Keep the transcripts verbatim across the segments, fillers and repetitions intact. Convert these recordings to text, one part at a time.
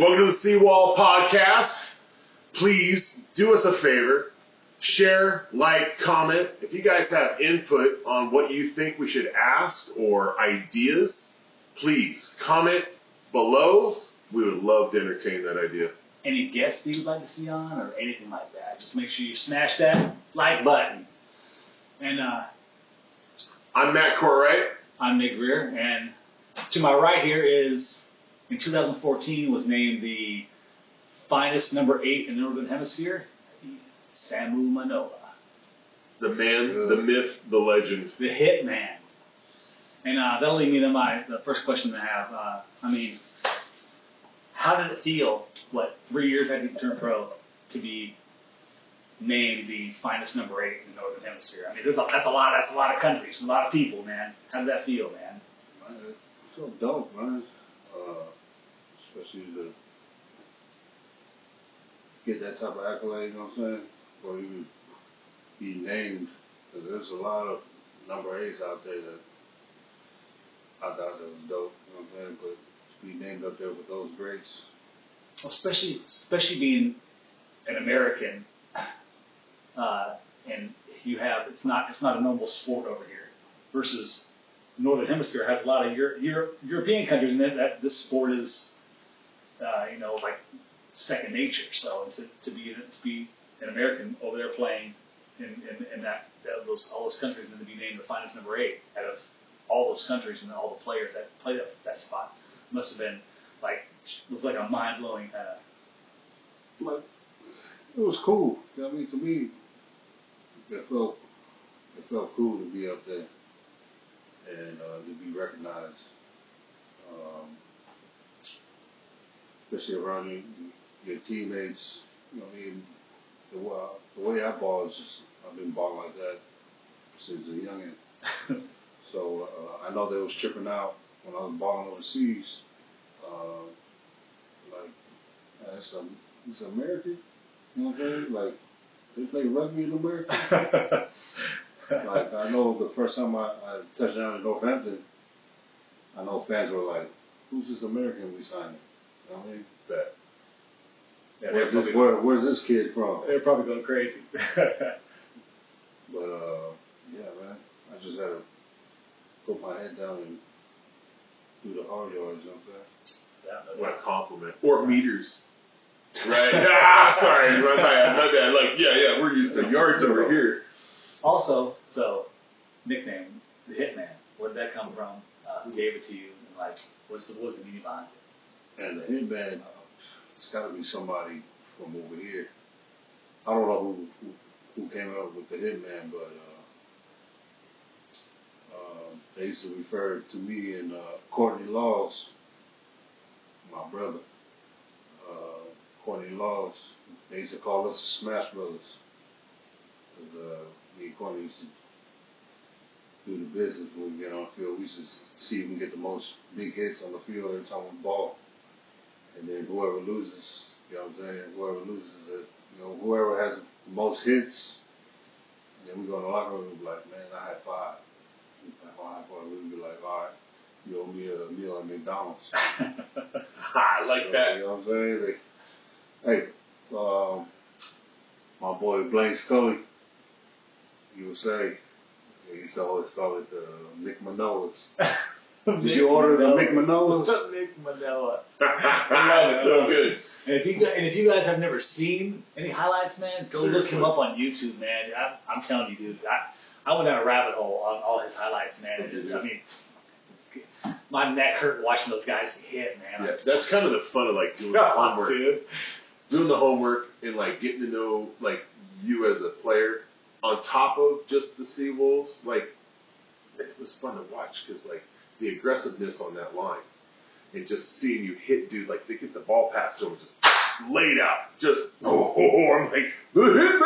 Welcome to the Seawall Podcast. Please do us a favor. Share, like, comment. If you guys have input on what you think we should ask or ideas, please comment below. We would love to entertain that idea. Any guests you'd like to see on or anything like that, just make sure you smash that like button. And uh, I'm Matt Corwright. I'm Nick Greer. And to my right here is, in two thousand fourteen, was named the finest number eight in the Northern Hemisphere, Samu Manoa. The man, the myth, the legend. The Hitman. And uh, that'll lead me to my the first question I have. Uh, I mean, how did it feel, what, three years after you turned pro, to be named the finest number eight in the Northern Hemisphere? I mean, there's a, that's a lot. That's a lot of countries, a lot of people, man. How did that feel, man? It's so dope, man. Uh, especially to get that type of accolade, you know what I'm saying? Or even be named, because there's a lot of number eights out there that I thought that was dope, you know what I'm saying? But to be named up there with those greats. Especially, especially being an American, uh, and you have, it's not, it's not a normal sport over here, versus Northern Hemisphere has a lot of Euro- Euro- European countries, and that, that this sport is, uh, you know, like second nature. So to, to be to be an American over there playing in, in, in that, that those all those countries, and then to be named the finest number eight out of all those countries and all the players that played that that spot must have been like it was like a mind blowing kind of. Like, it was cool. You know what I mean, to me, it felt it felt cool to be up there. And uh, to be recognized, um, especially around your, your teammates. You know, I mean, the way I, the way I ball is just, I've been balling like that since a youngin. So uh, I know they was tripping out when I was balling overseas. Uh, like, it's, a, it's American, you know what I'm saying? Like, they play rugby in America. Like, I know the first time I, I touched down in Northampton, I know fans were like, who's this American we signed? You know what I mean? That. Yeah, where's, this, where, where's this kid from? They're probably going crazy. But, uh, yeah, man, I just had to put my head down and do the hard yards, you know what I'm saying? What a compliment. Or meters. Right? Ah, sorry. My bad, my bad. Like, yeah, yeah, we're used to yards over here. Also, so, nickname, the Hitman, where did that come from? Uh, who gave it to you? And like, what's the, what's the meaning behind it? And the Hitman, uh, it's got to be somebody from over here. I don't know who who, who came up with the Hitman, but uh, uh, they used to refer to me and uh, Courtney Laws, my brother. Uh, Courtney Laws, they used to call us Smash Brothers. Uh, me and Courtney used to do the business when we get on the field. We used to see if we can get the most big hits on the field every time we ball. And then whoever loses, you know what I'm saying? Whoever loses it, you know, whoever has the most hits, and then we go in the locker room and be like, man, I had five. We would be like, all right, you owe me a meal at McDonald's. I like so, that. You know what I'm saying? Like, hey, um, my boy Blaine Scully, you would say, he used to always call it the Nick Manoas. Did Nick you order Manoa. The Nick Manoas? Nick Manoa. I love it. So good. And if, you, and if you guys have never seen any highlights, man, go Seriously. Look him up on YouTube, man. I, I'm telling you, dude. I, I went down a rabbit hole on all his highlights, man. It, I mean, my neck hurt watching those guys be hit, man. Yeah, that's kind of the fun of, like, doing yeah, the homework. Dude. Doing the homework and, like, getting to know, like, you as a player. On top of just the Seawolves, like, it was fun to watch because, like, the aggressiveness on that line and just seeing you hit, dude, like, they get the ball past to him, just laid out, just, oh, oh, oh, I'm like, the Hitman!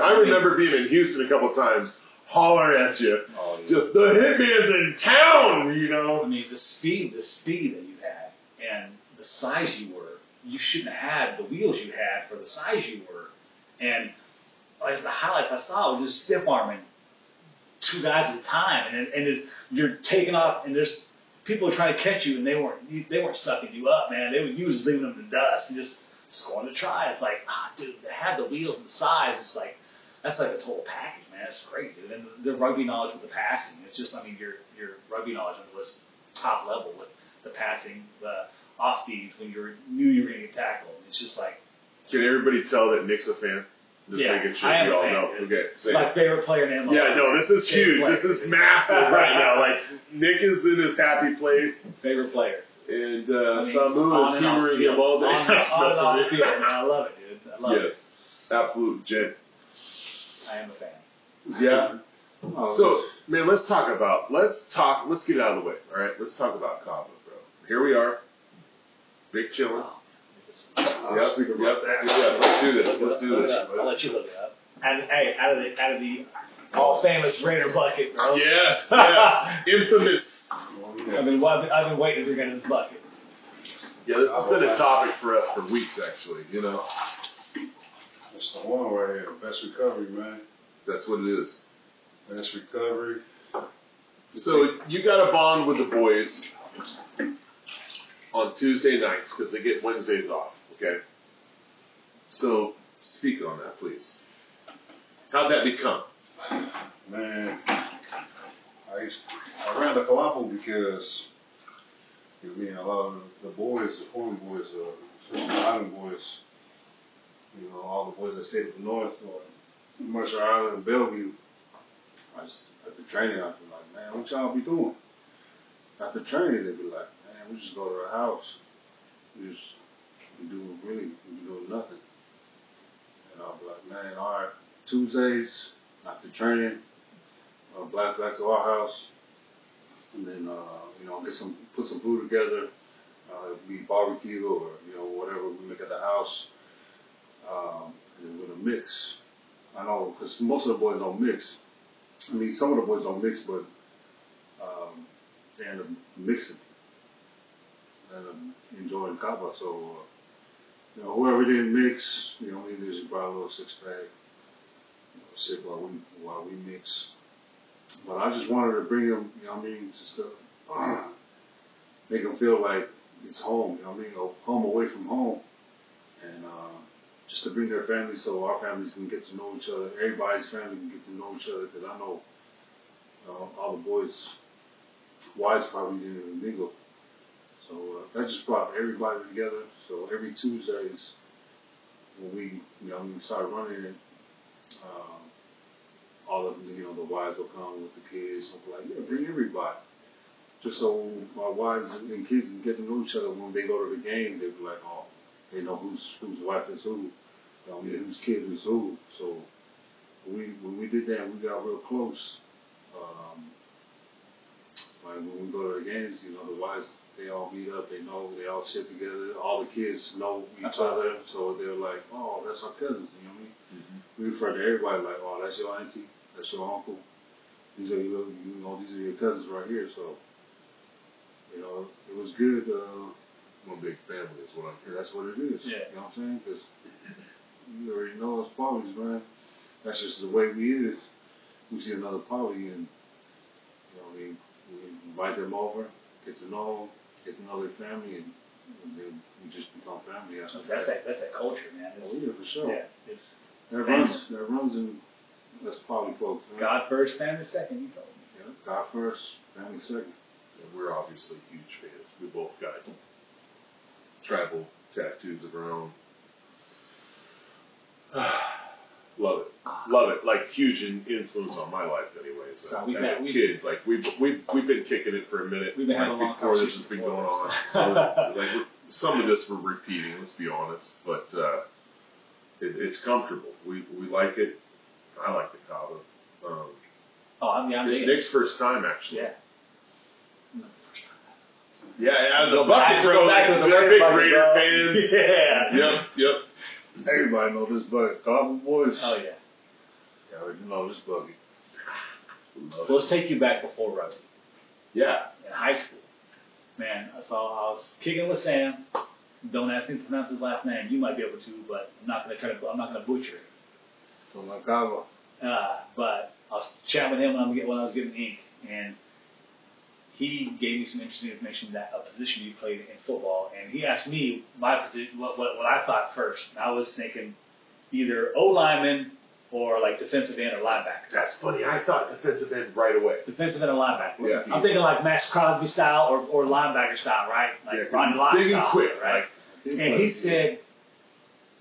I remember being in Houston a couple times, hollering at you, oh, yeah. Just, the Hitman's in town, you know? I mean, the speed, the speed that you had and the size you were, you shouldn't have had the wheels you had for the size you were, and... Like the highlights I saw was just stiff arming two guys at a time, and and it, you're taking off, and there's people were trying to catch you, and they weren't they weren't sucking you up, man. They were you were just leaving them to dust and just scoring a try. It's like, ah, dude, they had the wheels and the size. It's like that's like a total package, man. It's great, dude. And the, the rugby knowledge with the passing. It's just, I mean, your your rugby knowledge was top level with the passing, the off beats when you knew you were going to get tackled. It's just like. Can everybody tell that Nick's a fan? Just yeah, making sure I am you all fan, know. Dude. Okay, same. My favorite player in M L S. Yeah, no, this is favorite huge. Player. This is massive right now. Like, Nick is in his happy place. Favorite player. And uh, I mean, Samu is humoring him all day. On, on, on the field, man. I love it, dude. I love yes, it. Yes, absolute gent. I am a fan. Yeah. Oh. So, man, let's talk about, let's talk, let's get it out of the way, all right? Let's talk about Kava, bro. Here we are. Big chillin'. Oh. Oh, yep, yep, yeah, let's do this. Let's do this. I'll let you look it up. Hey, out, out of the out of the all famous Raider bucket, bro. Yes, yes. Infamous. I've been I've been waiting to get in this bucket. Yeah, this has been a topic for us for weeks, actually. You know, it's the one right here. Best recovery, man. That's what it is. Best recovery. So you got a bond with the boys on Tuesday nights, because they get Wednesdays off, okay? So, speak on that, please. How'd that become? Man, I used to, I ran the Kalapo because, I mean, a lot of the boys, the foreign boys, uh, especially the island boys, you know, all the boys that stayed at the north, or Mercer Island and Bellevue, I just, at the training, I'd be like, man, what y'all be doing? After training, they'd be like, we just go to our house. We just we do really we do nothing. And I'll be like, man, all right, Tuesdays after training, I'll blast back to our house, and then uh, you know get some put some food together. Uh, it'll be barbecue or you know whatever we make at the house. Um, and then we're gonna mix. I know because most of the boys don't mix. I mean, some of the boys don't mix, but um, they end up mixing and I'm enjoying Kava, so uh, you know, whoever didn't mix, you know, either just brought a little six-pack, you know, sip while we, while we mix. But I just wanted to bring them, you know what I mean, just to uh, make them feel like it's home, you know what I mean, go home away from home, and uh, just to bring their families so our families can get to know each other, everybody's family can get to know each other, because I know uh, all the boys' wives probably didn't even mingle. So uh, that just brought everybody together. So every Tuesdays, when we, you know, we started running it, um, all of them, you know, the wives will come with the kids. We'll be like, yeah, bring everybody. Just so my wives and kids can get to know each other. When they go to the game, they'll be like, oh, they know who's whose wife is who, you know, yeah. whose kid is who. So we when we did that, we got real close. Um, like when we go to the games, you know, the wives. They all meet up, they know, they all sit together. All the kids know each other, so they're like, oh, that's our cousins, you know what I mean? Mm-hmm. We refer to everybody like, oh, that's your auntie, that's your uncle. These are your, you know, these are your cousins right here, so, you know, it was good. Uh, One big family is what I'm hearing. That's what it is, yeah. You know what I'm saying? Because you already know us Polys, man. That's just the way we is. We see another Poly, and, you know, we, we invite them over, get to know them. Get to know their family, and they, we just become family. That's that. That, that's that culture, man. It's, oh, yeah, for sure. Yeah, it's that family. runs that runs in that's Poly folks. Right? God first, family second. You told me. Yeah, God first, family second. And we're obviously huge fans. We both got tribal tattoos of our own. Love it, love it. Like huge influence on my life, anyways. So as met, a kid, we've, like we've we've we've been kicking it for a minute. We've been like, having before this has been going on. So like some of this we're repeating. Let's be honest, but uh, it, it's comfortable. We we like it. I like the Kava. Um, oh, I mean, I'm it's Nick's first time actually. Yeah. No, first time. Yeah, yeah. The, the bucket throw. They're big Raider fans. Yeah. Yep. Yep. Everybody know this bucket. Kava boys. Oh, yeah. Yeah, everybody know this bucket. So let's take you back before rugby. Yeah. In high school. Man, so I was kicking with Sam. Don't ask me to pronounce his last name. You might be able to, but I'm not going to try to, I'm not going to butcher it. From my Kava. Uh, but I was chatting with him when I was getting ink. And he gave me some interesting information that a position you played in football, and he asked me my position, what, what, what I thought first. And I was thinking either O lineman or like defensive end or linebacker. That's funny. I thought defensive end right away. Defensive end or linebacker. Yeah, I'm yeah. thinking like Max Crosby style or, or linebacker style, right? Like yeah, Ron Lyon style, quick, right? Like, and he said,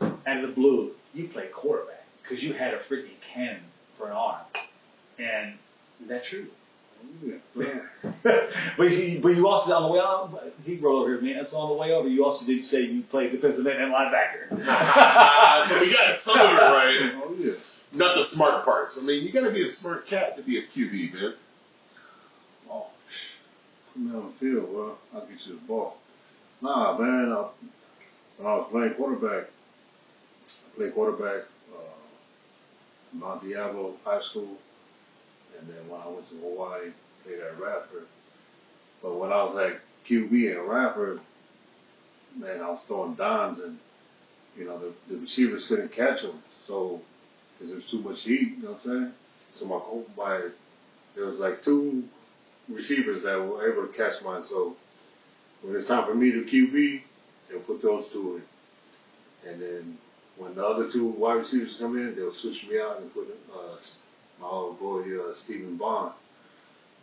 out of the blue, you play quarterback because you had a freaking cannon for an arm. And is that true? Yeah. but, you, but you also, on the way on, he rolled over here, man. So on the way over, you also did say you played defensive end and linebacker. So we got some of it right. Oh, yeah. Not the smart parts. I mean, you got to be a smart cat to be a Q B, man. Oh, put me on the field, well, I'll get you the ball. Nah, man, I, when I was playing quarterback, I played quarterback uh, Mount Diablo High School. And then when I went to Hawaii, played at Radford. But when I was at Q B at Radford, man, I was throwing dimes and, you know, the, the receivers couldn't catch them. So, because there was too much heat, you know what I'm saying? So my, my, there was like two receivers that were able to catch mine. So when it's time for me to Q B, they'll put those two in. And then when the other two wide receivers come in, they'll switch me out and put uh my old boy, uh, Stephen Bond,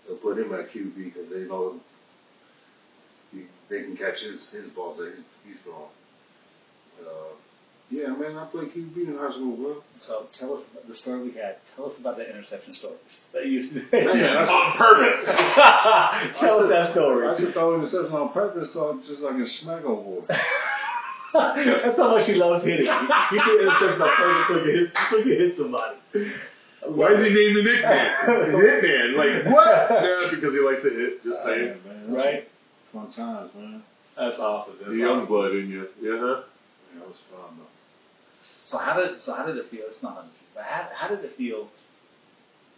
they'll put him at Q B because they know he, they can catch his, his balls that he's, he's throwing. Uh, yeah, man, I played Q B in high school, bro. So tell us about the story we had. Tell us about that interception story. Yeah, on purpose. Tell us that story. I should throw interception on purpose so just like a smack over. That's how much he loves hitting. He threw interception on purpose so he could hit, so he could hit somebody. Why is he named the nickname? Hitman. Like, what? No, because he likes to hit. Just saying. Oh, yeah, right? Fun times, man. That's awesome. That's the awesome. Young blood in you. Yeah. Yeah, it was fun, though. So how did, so how did it feel? It's not unusual, but how, how did it feel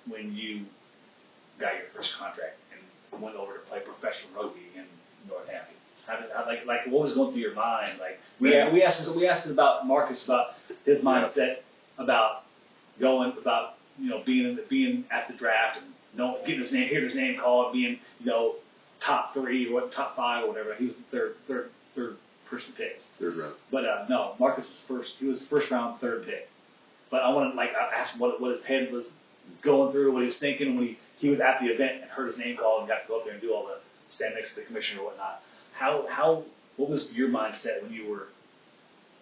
when you got your first contract and went over to play professional rugby in Northampton? How did, how, like, like, what was going through your mind? Like, we, yeah. we, asked, we asked about Marcus, about his mindset, yeah. about going, about... You know, being in the, being at the draft and know, getting his name, hearing his name called, being, you know, top three or what, top five or whatever. He was the third third third person pick. Third round. But uh, no, Marcus was first. He was first round third pick. But I want to like I asked him what what his head was going through, what he was thinking when he, he was at the event and heard his name called and got to go up there and do all the stand next to the commissioner or whatnot. How how what was your mindset when you were,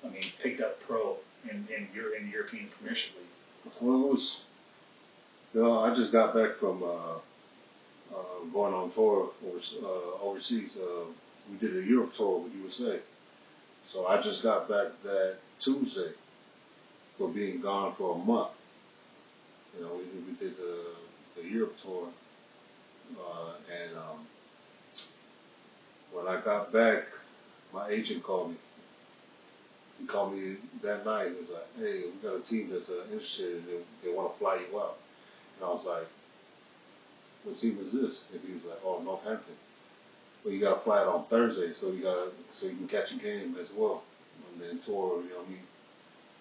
I mean, picked up pro in in your in the European Premiership League? Well, it was. You know, I just got back from uh, uh, going on tour over, uh, overseas. Uh, we did a Europe tour with U S A. So I just got back that Tuesday for being gone for a month. You know, we, we did the, the Europe tour. Uh, and um, when I got back, my agent called me. He called me that night. He was like, hey, we got a team that's uh, interested and they, they want to fly you out. And I was like, what team is this? And he was like, oh, Northampton. Well, you got to fly it on Thursday, so you got so you can catch a game as well. And then tour, you know, meet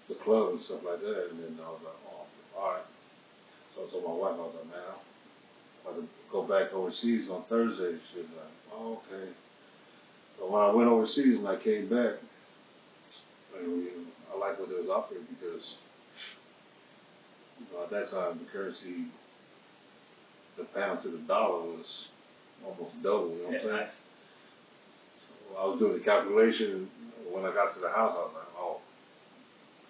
the club and stuff like that. And then I was like, oh, all right. So I told my wife, I was like, man, I'm about to go back overseas on Thursday. She was like, oh, okay. So when I went overseas and I came back, I, mean, I liked what they was offering because you know, at that time, the currency, the pound to the dollar was almost double, you know what yeah, I'm saying? Nice. So I was doing the calculation. When I got to the house, I was like, oh,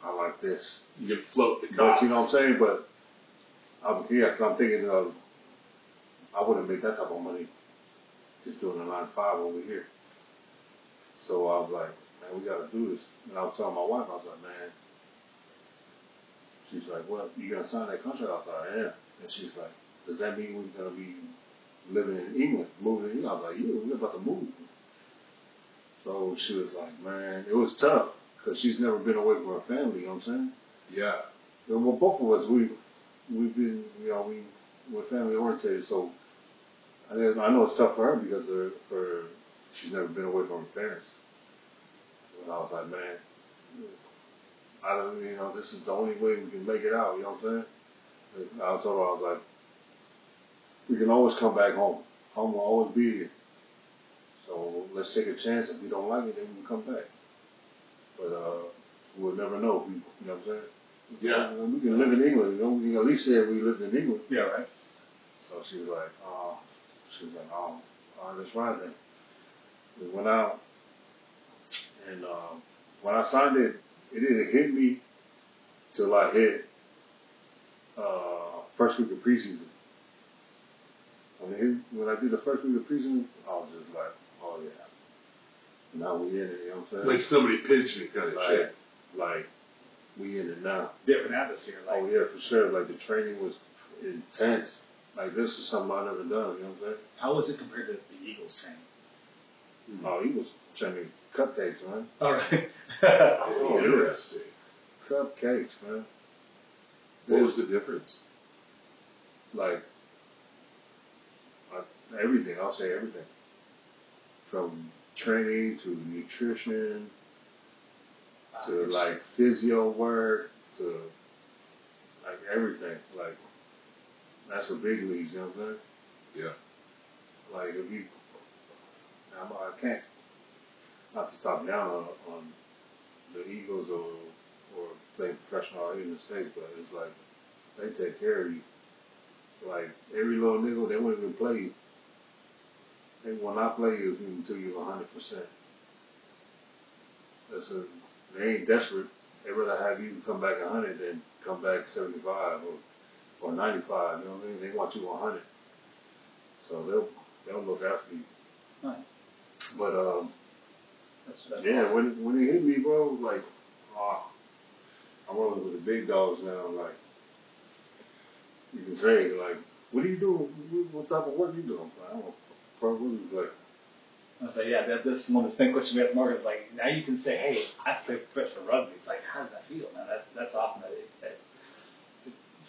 I like this. You can float the cost. But, you know what I'm saying? But, I'm, yeah, because I'm thinking of, I wouldn't make that type of money just doing a nine to five over here. So I was like, man, we got to do this. And I was telling my wife, I was like, man, she's like, well, you going to sign that contract? I was like, yeah. And she's like, does that mean we're going to be living in England, moving in England? I was like, yeah, we're about to move. So she was like, man, it was tough because she's never been away from her family, you know what I'm saying? Yeah. And well, both of us, we, we've been, you know, we, we're family oriented. So I know it's tough for her because her, her, she's never been away from her parents. And I was like, man, I don't, you know, this is the only way we can make it out, you know what I'm saying? I told her, I was like, we can always come back home. Home will always be here. So let's take a chance. If we don't like it, then we'll come back. But uh, we'll never know. We, you know what I'm saying? Yeah. We can live in England. You know, we can at least say we lived in England. Yeah, right. So she was like, oh, she was like, oh, all right, that's right then. We went out, and um, when I signed it, it didn't hit me till I hit uh, first week of preseason. When, it hit, when I did the first week of preseason, I was just like, oh yeah. And now we in it, you know what I'm saying? Like somebody pinched me kind of like, shit. Like, we in it now. Different atmosphere. Like. Oh yeah, for sure. Like the training was intense. Like this is something I've never done, you know what I'm saying? How was it compared to the Eagles training? Mm-hmm. Oh, Eagles training cupcakes, man. All right. Oh, interesting. Cupcakes, man. What was the difference? Like, I, everything. I'll say everything. From training to nutrition to like physio work to like everything. Like, that's the big leagues, you know what I'm saying? Yeah. Like, if you, I'm, I can't, not to talk down on, on the Eagles or or playing professional in the States, but it's like, they take care of you. Like, every little nigga, they won't even play you. They will not play you until you're one hundred percent. That's a, they ain't desperate. They'd rather have you come back one hundred than come back seventy-five or or ninety-five, you know what I mean? They want you one hundred. So they'll they'll look after you. Nice. But, um, that's, that's yeah, awesome. when, when it hit me, bro, like, oh, I'm rolling with the big dogs now. Like, you can say, like, what do you do? What type of work do you do? I don't know. Probably like. I was like, yeah, that, that's one of the same questions we asked Marcus. Like, now you can say, hey, I play professional rugby. It's like, how does that feel, man? That's, that's awesome. That it, that,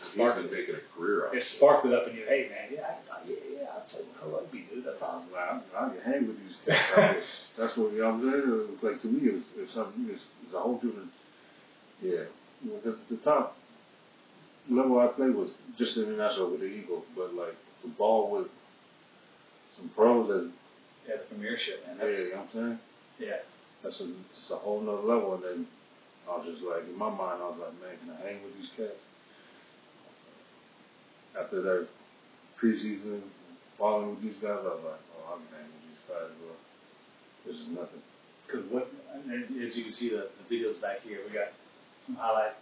He's been making a career out of it. It sparked it up in you. Hey, man, yeah, I, yeah, yeah, I played rugby, dude. That's awesome. I, I can hang with these guys. That's what I'm saying. Like, to me, it's, it's something, it's, it's a whole different, yeah. Because the top level I played was just international with the Eagles, but, like, the ball with some pros that... Yeah, the premiership, man. That's, yeah, you know what I'm saying? Yeah. That's a, it's a whole nother level, and then I was just like, in my mind, I was like, man, can I hang with these cats? After their preseason, balling with these guys, I was like, oh, I'm hanging with these guys, bro. This is nothing. Because what, as you can see the, the videos back here, we got some highlight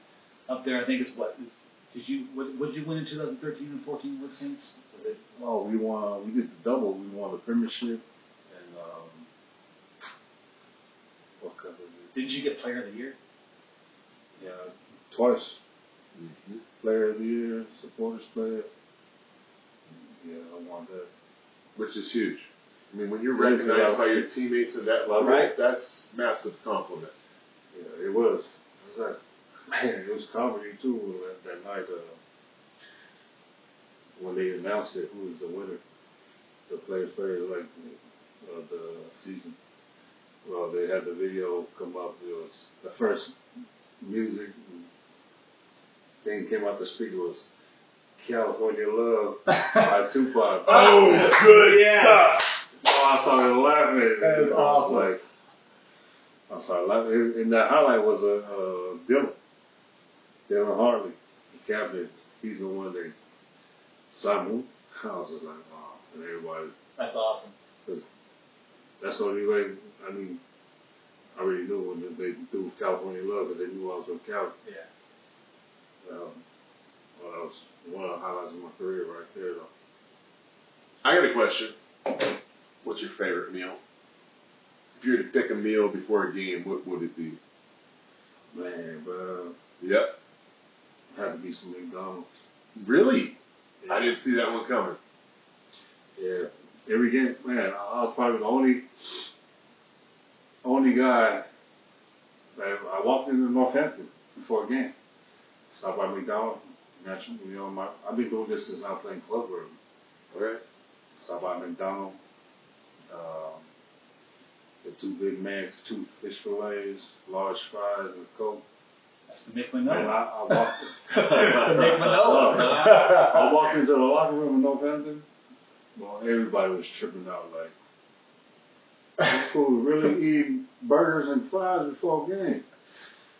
up there. I think it's what, it's, did you, what, what did you win in twenty thirteen and fourteen with Saints? Was it? Oh, we won, we did the double. We won the premiership and, um, what cup was it? Didn't you get player of the year? Yeah, twice. Mm-hmm. Player of the year, supporters player. Yeah, I want that. Which is huge. I mean, when you're recognized by your teammates at that level, right? That's massive compliment. Yeah, it was. It was like, man, it was comedy too that, that night uh, when they announced it, who was the winner. The players player of like, uh, the season. Well, they had the video come up. It was the first music. And, thing came out the speaker was California Love by Tupac. Oh, good yeah. Stuff. Oh, I started laughing. That is awesome. Like, I started laughing. And the highlight was a uh, Dylan. Dylan Hartley, the captain. He's the one that Samu. I was just like, wow. And everybody. That's awesome. That's the only way, I mean, I already knew when they threw California Love because they knew I was from Cali. Yeah. Um, well, that was one of the highlights of my career right there, though. I got a question. What's your favorite meal? If you were to pick a meal before a game, what would it be? Man, bro. Yep. It had to be some McDonald's. Really? Yeah. I didn't see that one coming. Yeah. Every game, man, I was probably the only, only guy. I walked into Northampton before a game. Stop by McDonald's. Naturally, you know, my, I've been doing this since I was playing club rugby. Okay. Stop by McDonald's. Um, the two Big Macs, two fish fillets, large fries, and a Coke. That's the Nick Manoa. And I, I walked. That's the Nick Manoa. I walked into the locker room in Northampton, Well, everybody was tripping out like, these fools really eat burgers and fries before game.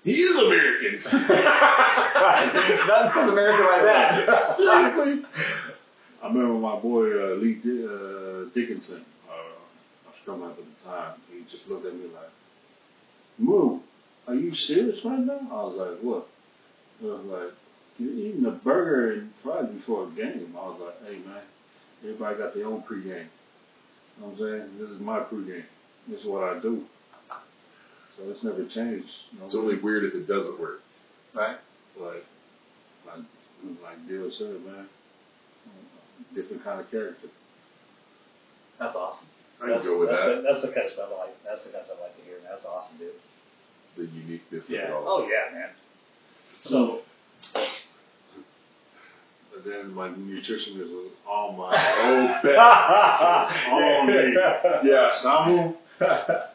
He's American. Right. Nothing says American like that. Seriously. I remember my boy uh, Lee Di- uh, Dickinson, uh, I was coming up at the time, he just looked at me like, Moo, are you serious right now? I was like, what? I was like, you're eating a burger and fries before a game. I was like, hey man, everybody got their own pregame. You know what I'm saying? This is my pregame. This is what I do. So it's never changed. You know? It's only weird if it doesn't work. Right? Like, like, like Dylan said, man. Different kind of character. That's awesome. I that's, can go with that's that. The, that's the kind of stuff I like. That's the kind of stuff I like to hear. That's awesome, dude. The uniqueness yeah. of it all. Oh, yeah, man. So, but then my nutritionist was on my old bet. On me. Yeah, Samu.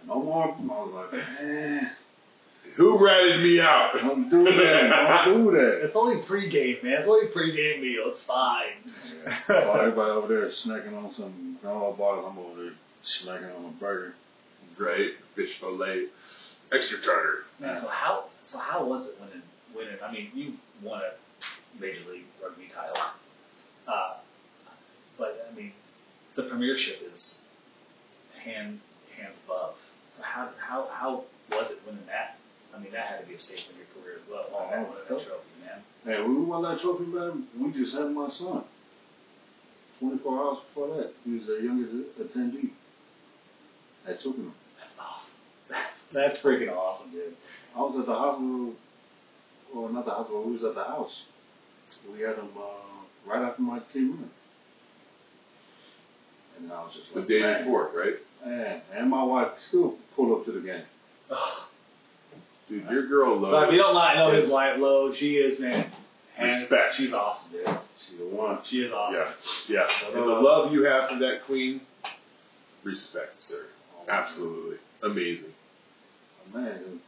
No more. I was like, man. Who ratted me out? Don't do that. Don't do that. It's only pregame, man. It's only pregame meal. It's fine. Yeah. Well, everybody over there is snacking on some granola bars. I'm over there snacking on a burger. Great. Fish fillet. Extra tartar. Man, yeah. so how so how was it when it, when it, I mean, you won a Major League Rugby title. Uh, but, I mean, the premiership is hand hand above. So how how how was it winning that? I mean, that had to be a stage in your career as well. Oh, I won that trophy, man. Hey, when we won that trophy, man, we just had my son. twenty-four hours before that, he was the youngest attendee. I took him. That's awesome. That's, that's freaking awesome, dude. I was at the hospital, or not the hospital, we was at the house. We had him uh, right after my team win. And I was just like, the day before, right? Man, and my wife still pulled up to the game. Dude, your girl Lo. But if you don't lie, I know his wife Lo. She is, man. Respect. She's awesome, dude. She's the one. She is awesome. Yeah, yeah. And the love you have for that queen, respect, sir. Oh, absolutely. Man. Amazing. Oh, man,